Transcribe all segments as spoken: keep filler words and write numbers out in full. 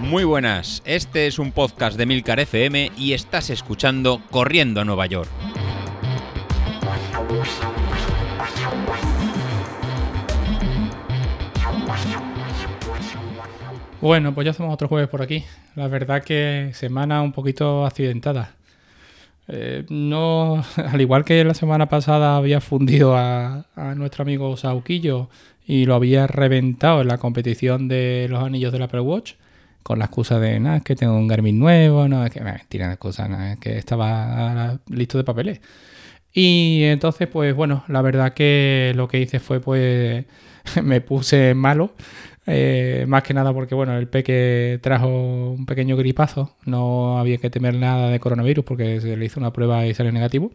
Muy buenas, este es un podcast de Milcar F M y estás escuchando Corriendo a Nueva York. Bueno, pues ya estamos otro jueves por aquí. La verdad que semana un poquito accidentada. Eh, no, al igual que la semana pasada había fundido a, a nuestro amigo Sauquillo y lo había reventado en la competición de los anillos del Apple Watch con la excusa de, nada, es que tengo un Garmin nuevo, no, es que, mentira, excusa, nada, es que estaba listo de papeles. Y entonces, pues bueno, la verdad que lo que hice fue, pues, me puse malo, eh, más que nada porque, bueno, el peque trajo un pequeño gripazo, no había que temer nada de coronavirus porque se le hizo una prueba y salió negativo,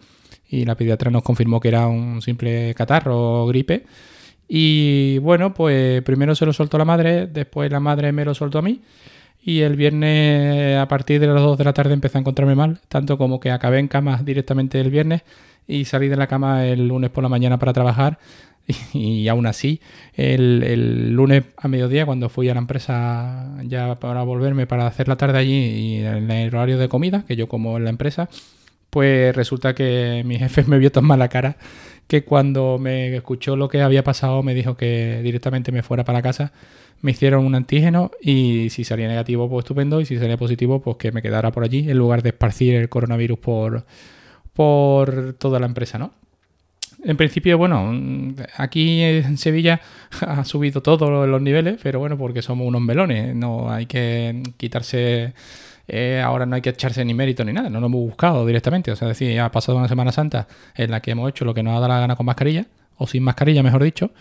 y la pediatra nos confirmó que era un simple catarro o gripe. Y bueno, pues primero se lo soltó la madre, después la madre me lo soltó a mí, y el viernes a partir de las dos de la tarde empecé a encontrarme mal, tanto como que acabé en cama directamente el viernes y salí de la cama el lunes por la mañana para trabajar, y, y aún así el, el lunes a mediodía cuando fui a la empresa ya para volverme para hacer la tarde allí y en el horario de comida, que yo como en la empresa, pues resulta que mi jefe me vio tan mala cara que cuando me escuchó lo que había pasado me dijo que directamente me fuera para casa. Me hicieron un antígeno y si salía negativo, pues estupendo, y si salía positivo, pues que me quedara por allí en lugar de esparcir el coronavirus por, por toda la empresa, ¿no? En principio, bueno, aquí en Sevilla ha subido todos los niveles, pero bueno, porque somos unos melones, no hay que quitarse... Eh, ahora no hay que echarse ni mérito ni nada, no lo hemos buscado directamente, o sea, es decir, ha pasado una Semana Santa en la que hemos hecho lo que nos ha dado la gana con mascarilla, o sin mascarilla mejor dicho,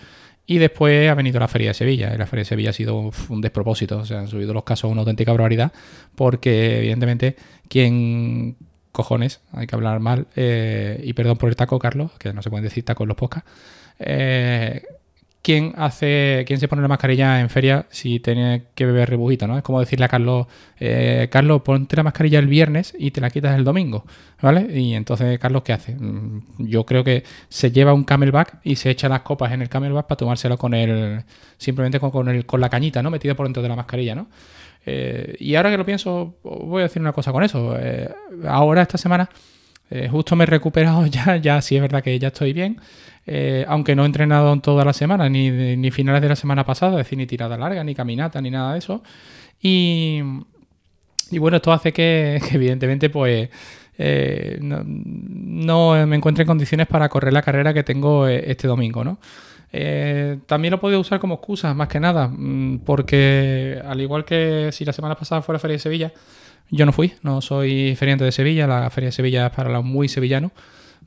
y después ha venido la Feria de Sevilla, y la Feria de Sevilla ha sido un despropósito, o sea, han subido los casos a una auténtica barbaridad, porque evidentemente quien... cojones, hay que hablar mal, eh, y perdón por el taco, Carlos, que no se pueden decir tacos en los podcasts, eh... ¿Quién hace, quién se pone la mascarilla en feria si tiene que beber rebujita, ¿no? Es como decirle a Carlos, eh, Carlos, ponte la mascarilla el viernes y te la quitas el domingo, ¿vale? Y entonces, Carlos, ¿qué hace? Yo creo que se lleva un Camelback y se echa las copas en el Camelback para tomárselo con el, simplemente con, con, el, con la cañita, ¿no? Metida por dentro de la mascarilla, ¿no? Eh, y ahora que lo pienso, voy a decir una cosa con eso. Eh, ahora, esta semana... Eh, justo me he recuperado ya, ya sí es verdad que ya estoy bien, eh, aunque no he entrenado en toda la semana, ni, ni finales de la semana pasada, es decir, ni tirada larga, ni caminata, ni nada de eso. Y, y bueno, esto hace que, que evidentemente, pues eh, no, no me encuentre en condiciones para correr la carrera que tengo este domingo, ¿no? Eh, también lo he podido usar como excusa, más que nada, porque al igual que si la semana pasada fuera Feria de Sevilla, yo no fui, no soy feriante de Sevilla, la Feria de Sevilla es para los muy sevillanos,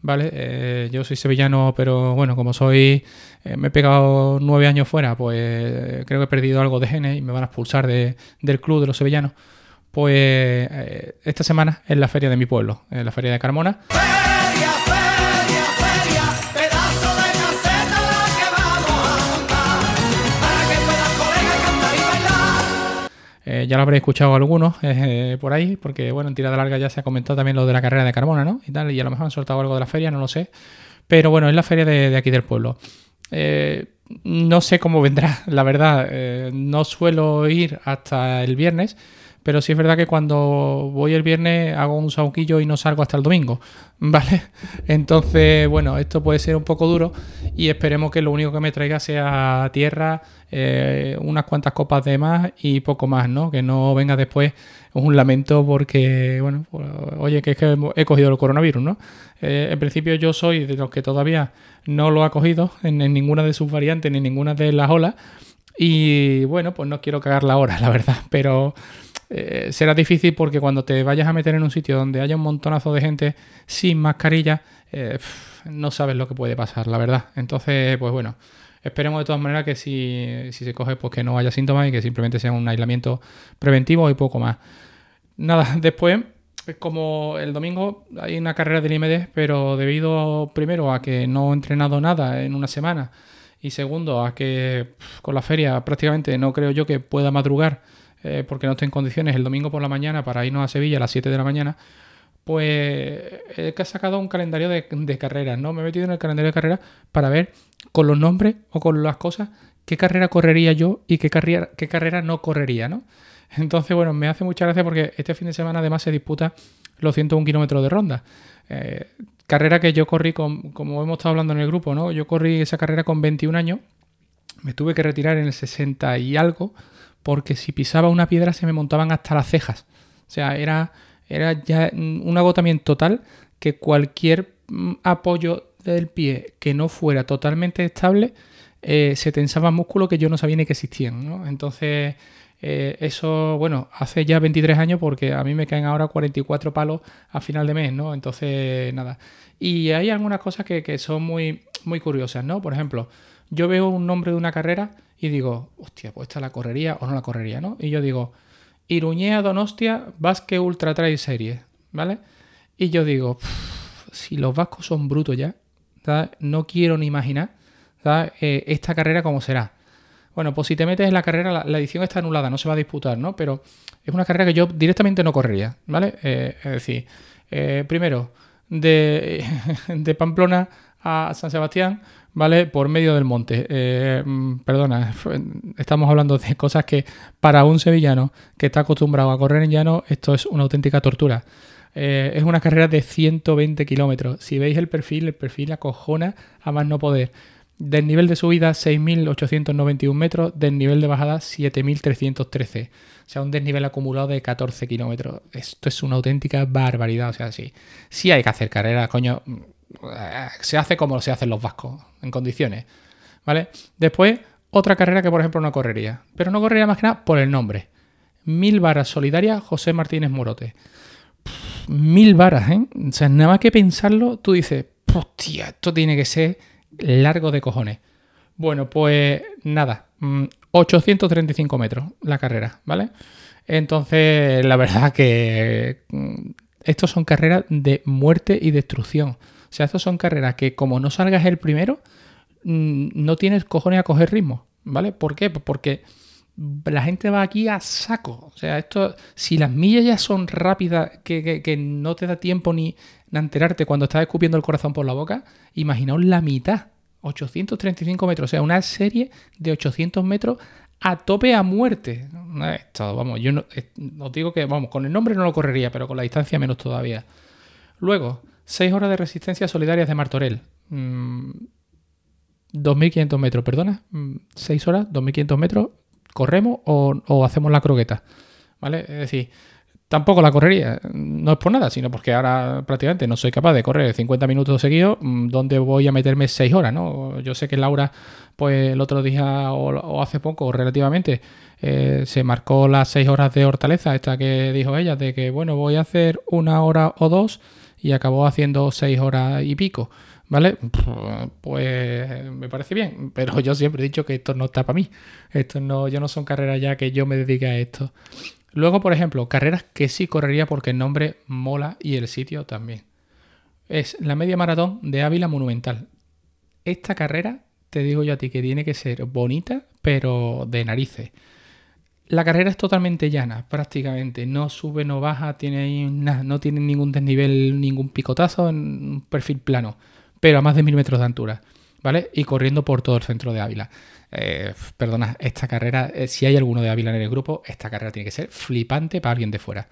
¿vale? Eh, yo soy sevillano, pero bueno, como soy, eh, me he pegado nueve años fuera, pues creo que he perdido algo de genes y me van a expulsar de, del club de los sevillanos. Pues eh, esta semana es la feria de mi pueblo, es la feria de Carmona. ¡Feria, feria, feria! ¡Pedazo de caseta la que vamos a montar! ¡Para que puedas, colega, cantar y bailar! Eh, ya lo habréis escuchado algunos eh, por ahí, porque bueno, en tirada larga ya se ha comentado también lo de la carrera de Carmona, ¿no? Y tal, y a lo mejor han soltado algo de la feria, no lo sé. Pero bueno, es la feria de, de aquí del pueblo. Eh, no sé cómo vendrá, la verdad. Eh, no suelo ir hasta el viernes. Pero sí es verdad que cuando voy el viernes hago un sauquillo y no salgo hasta el domingo, ¿vale? Entonces, bueno, esto puede ser un poco duro y esperemos que lo único que me traiga sea tierra, eh, unas cuantas copas de más y poco más, ¿no? Que no venga después un lamento porque, bueno, pues, oye, que es que he cogido el coronavirus, ¿no? Eh, en principio yo soy de los que todavía no lo ha cogido en, en ninguna de sus variantes ni en ninguna de las olas y, bueno, pues no quiero cagarla ahora, la verdad, pero... Eh, será difícil porque cuando te vayas a meter en un sitio donde haya un montonazo de gente sin mascarilla, eh, pff, no sabes lo que puede pasar, la verdad. Entonces, pues bueno, esperemos de todas maneras que si, si se coge, pues que no haya síntomas y que simplemente sea un aislamiento preventivo y poco más. Nada, después, como el domingo hay una carrera del I M D, pero debido primero a que no he entrenado nada en una semana y segundo a que pff, con la feria prácticamente no creo yo que pueda madrugar porque no estoy en condiciones el domingo por la mañana para irnos a Sevilla a las siete de la mañana, pues he sacado un calendario de, de carreras, ¿no? Me he metido en el calendario de carreras para ver con los nombres o con las cosas qué carrera correría yo y qué carrera, qué carrera no correría, ¿no? Entonces, bueno, me hace mucha gracia porque este fin de semana además se disputa los ciento un kilómetros de ronda. Eh, carrera que yo corrí, con, como hemos estado hablando en el grupo, ¿no? Yo corrí esa carrera con veintiún años, me tuve que retirar en el sesenta y algo, porque si pisaba una piedra se me montaban hasta las cejas. O sea, era, era ya un agotamiento total que cualquier apoyo del pie que no fuera totalmente estable, eh, se tensaba músculo que yo no sabía ni que existían, ¿no? Entonces... Eh, eso, bueno, hace ya veintitrés años porque a mí me caen ahora cuarenta y cuatro palos a final de mes, ¿no? Entonces, nada. Y hay algunas cosas que, que son muy, muy curiosas, ¿no? Por ejemplo, yo veo un nombre de una carrera y digo, hostia, pues esta la correría o no la correría, ¿no? Y yo digo, Iruña Donostia Vasque Ultra Trail Series, ¿vale? Y yo digo, si los vascos son brutos ya, ¿sabes? No quiero ni imaginar, ¿sabes? Eh, esta carrera cómo será. Bueno, pues si te metes en la carrera, la, la edición está anulada, no se va a disputar, ¿no? Pero es una carrera que yo directamente no correría, ¿vale? Eh, es decir, eh, primero, de, de Pamplona a San Sebastián, ¿vale? Por medio del monte. Eh, perdona, estamos hablando de cosas que para un sevillano que está acostumbrado a correr en llano, esto es una auténtica tortura. Eh, es una carrera de ciento veinte kilómetros. Si veis el perfil, el perfil acojona a más no poder. Desnivel de subida seis mil ochocientos noventa y un metros, desnivel de bajada siete mil trescientos trece. O sea, un desnivel acumulado de catorce kilómetros. Esto es una auténtica barbaridad. O sea, sí, sí hay que hacer carrera, coño. Se hace como se hacen los vascos, en condiciones, ¿vale? Después, otra carrera que, por ejemplo, no correría. Pero no correría más que nada por el nombre. Mil varas solidarias, José Martínez Morote. Pff, mil varas, ¿eh? O sea, nada más que pensarlo, tú dices, hostia, esto tiene que ser... largo de cojones. Bueno, pues nada, ochocientos treinta y cinco metros la carrera, ¿vale? Entonces, la verdad que estos son carreras de muerte y destrucción. O sea, estos son carreras que como no salgas el primero, no tienes cojones a coger ritmo, ¿vale? ¿Por qué? Pues porque la gente va aquí a saco. O sea, esto, si las millas ya son rápidas, que, que, que no te da tiempo ni a enterarte cuando estás escupiendo el corazón por la boca, imaginaos la mitad, ochocientos treinta y cinco metros, o sea, una serie de ochocientos metros a tope a muerte. Esto, vamos, yo no, os digo que, vamos, con el nombre no lo correría, pero con la distancia menos todavía. Luego, seis horas de resistencia solidarias de Martorell. Mm, dos mil quinientos metros, perdona, seis horas, dos mil quinientos metros. ¿Corremos o, o hacemos la croqueta? ¿Vale? Es decir, tampoco la correría. No es por nada, sino porque ahora prácticamente no soy capaz de correr cincuenta minutos seguidos. ¿Dónde voy a meterme seis horas, no? Yo sé que Laura, pues el otro día o, o hace poco, relativamente, eh, se marcó las seis horas de hortaleza, esta que dijo ella, de que, bueno, voy a hacer una hora o dos, y acabó haciendo seis horas y pico, ¿vale? Pues me parece bien, pero yo siempre he dicho que esto no está para mí. Esto no, yo no son carreras ya que yo me dedique a esto. Luego, por ejemplo, carreras que sí correría porque el nombre mola y el sitio también. Es la media maratón de Ávila Monumental. Esta carrera, te digo yo a ti, que tiene que ser bonita, pero de narices. La carrera es totalmente llana, prácticamente. No sube, no baja, tiene nada, no tiene ningún desnivel, ningún picotazo, un perfil plano, pero a más de mil metros de altura, ¿vale? Y corriendo por todo el centro de Ávila. Eh, perdona, esta carrera, eh, si hay alguno de Ávila en el grupo, esta carrera tiene que ser flipante para alguien de fuera,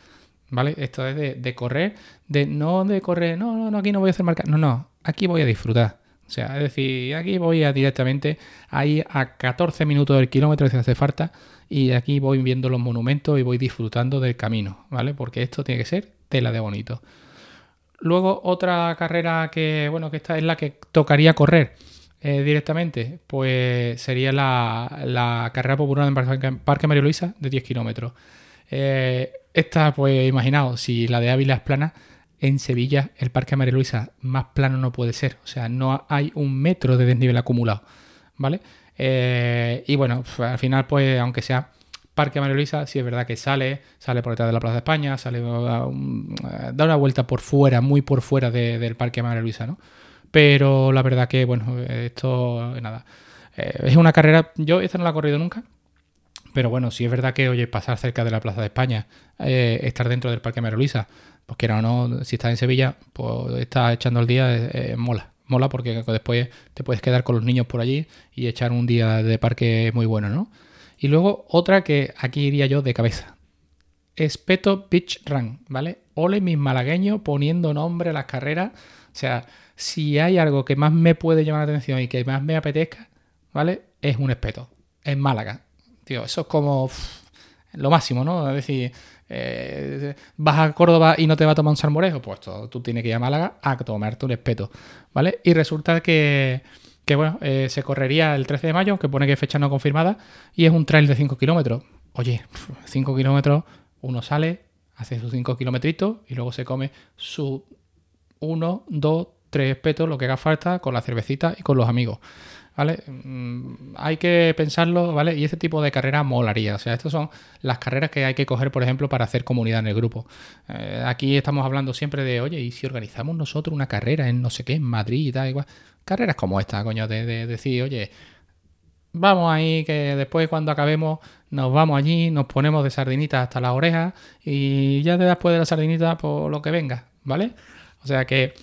¿vale? Esto es de, de correr, de no de correr, no, no, no, aquí no voy a hacer marca, no, no, aquí voy a disfrutar. O sea, es decir, aquí voy a directamente ahí a catorce minutos del kilómetro si hace falta, y aquí voy viendo los monumentos y voy disfrutando del camino, ¿vale? Porque esto tiene que ser tela de bonito. Luego, otra carrera que, bueno, que esta es la que tocaría correr eh, directamente, pues sería la, la carrera popular en Parque María Luisa de diez kilómetros. Eh, esta, pues imaginaos, si la de Ávila es plana, en Sevilla, el Parque María Luisa más plano no puede ser. O sea, no hay un metro de desnivel acumulado, ¿vale? Eh, y bueno, al final, pues, aunque sea Parque María Luisa, sí es verdad que sale, sale por detrás de la Plaza de España, sale un, da una vuelta por fuera, muy por fuera de, del Parque María Luisa, ¿no? Pero la verdad que, bueno, esto, nada. Eh, es una carrera, yo esta no la he corrido nunca, pero bueno, sí es verdad que, oye, pasar cerca de la Plaza de España, eh, estar dentro del Parque María Luisa, pues quiera o no, si estás en Sevilla, pues estás echando el día, eh, mola, mola porque después te puedes quedar con los niños por allí y echar un día de parque muy bueno, ¿no? Y luego otra que aquí iría yo de cabeza. Espeto Beach Run, ¿vale? Ole mis malagueños poniendo nombre a las carreras. O sea, si hay algo que más me puede llamar la atención y que más me apetezca, ¿vale? Es un espeto. En Málaga. Tío, eso es como pff, lo máximo, ¿no? Es decir, eh, vas a Córdoba y no te va a tomar un salmorejo, pues todo, tú tienes que ir a Málaga a tomarte un espeto, ¿vale? Y resulta que, que bueno, eh, se correría el trece de mayo, aunque pone que fecha no confirmada, y es un trail de cinco kilómetros. Oye, cinco kilómetros... Uno sale, hace sus cinco kilometritos y luego se come sus uno, dos, tres espetos, lo que haga falta, con la cervecita y con los amigos, ¿vale? Mm, hay que pensarlo, ¿vale? Y este tipo de carreras molaría. O sea, estas son las carreras que hay que coger, por ejemplo, para hacer comunidad en el grupo. Eh, aquí estamos hablando siempre de, oye, ¿y si organizamos nosotros una carrera en no sé qué, en Madrid y tal? Igual. Carreras como esta, coño, de, de decir, oye, vamos ahí, que después cuando acabemos nos vamos allí, nos ponemos de sardinitas hasta las orejas y ya después de la sardinita por lo que venga, ¿vale? O sea que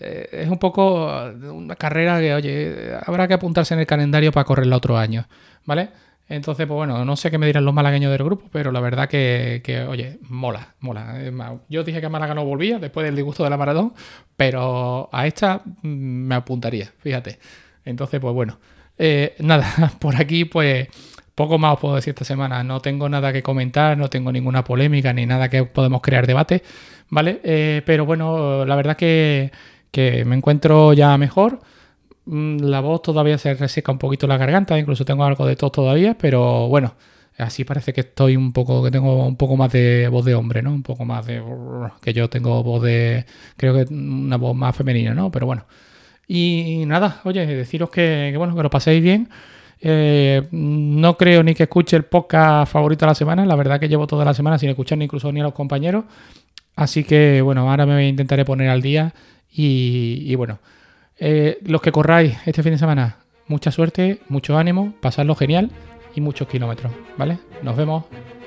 eh, es un poco una carrera que, oye, habrá que apuntarse en el calendario para correrla otro año, ¿vale? Entonces, pues bueno, no sé qué me dirán los malagueños del grupo, pero la verdad que, que oye, mola, mola. Yo dije que a Málaga no volvía después del disgusto de la maratón, pero a esta me apuntaría, fíjate. Entonces, pues bueno. Eh, nada, por aquí pues poco más os puedo decir esta semana, no tengo nada que comentar, no tengo ninguna polémica ni nada que podemos crear debate, ¿vale? Eh, pero bueno, la verdad que, que me encuentro ya mejor, la voz todavía se reseca un poquito la garganta, incluso tengo algo de tos todavía, pero bueno, así parece que estoy un poco, que tengo un poco más de voz de hombre, ¿no? Un poco más de... que yo tengo voz de... creo que una voz más femenina, ¿no? Pero bueno. Y nada, oye, deciros que, que bueno, que lo paséis bien. Eh, no creo ni que escuche el podcast favorito de la semana. La verdad que llevo toda la semana sin escuchar ni incluso ni a los compañeros. Así que bueno, ahora me intentaré poner al día. Y, y bueno, eh, los que corráis este fin de semana, mucha suerte, mucho ánimo, pasadlo genial y muchos kilómetros, ¿vale? Nos vemos.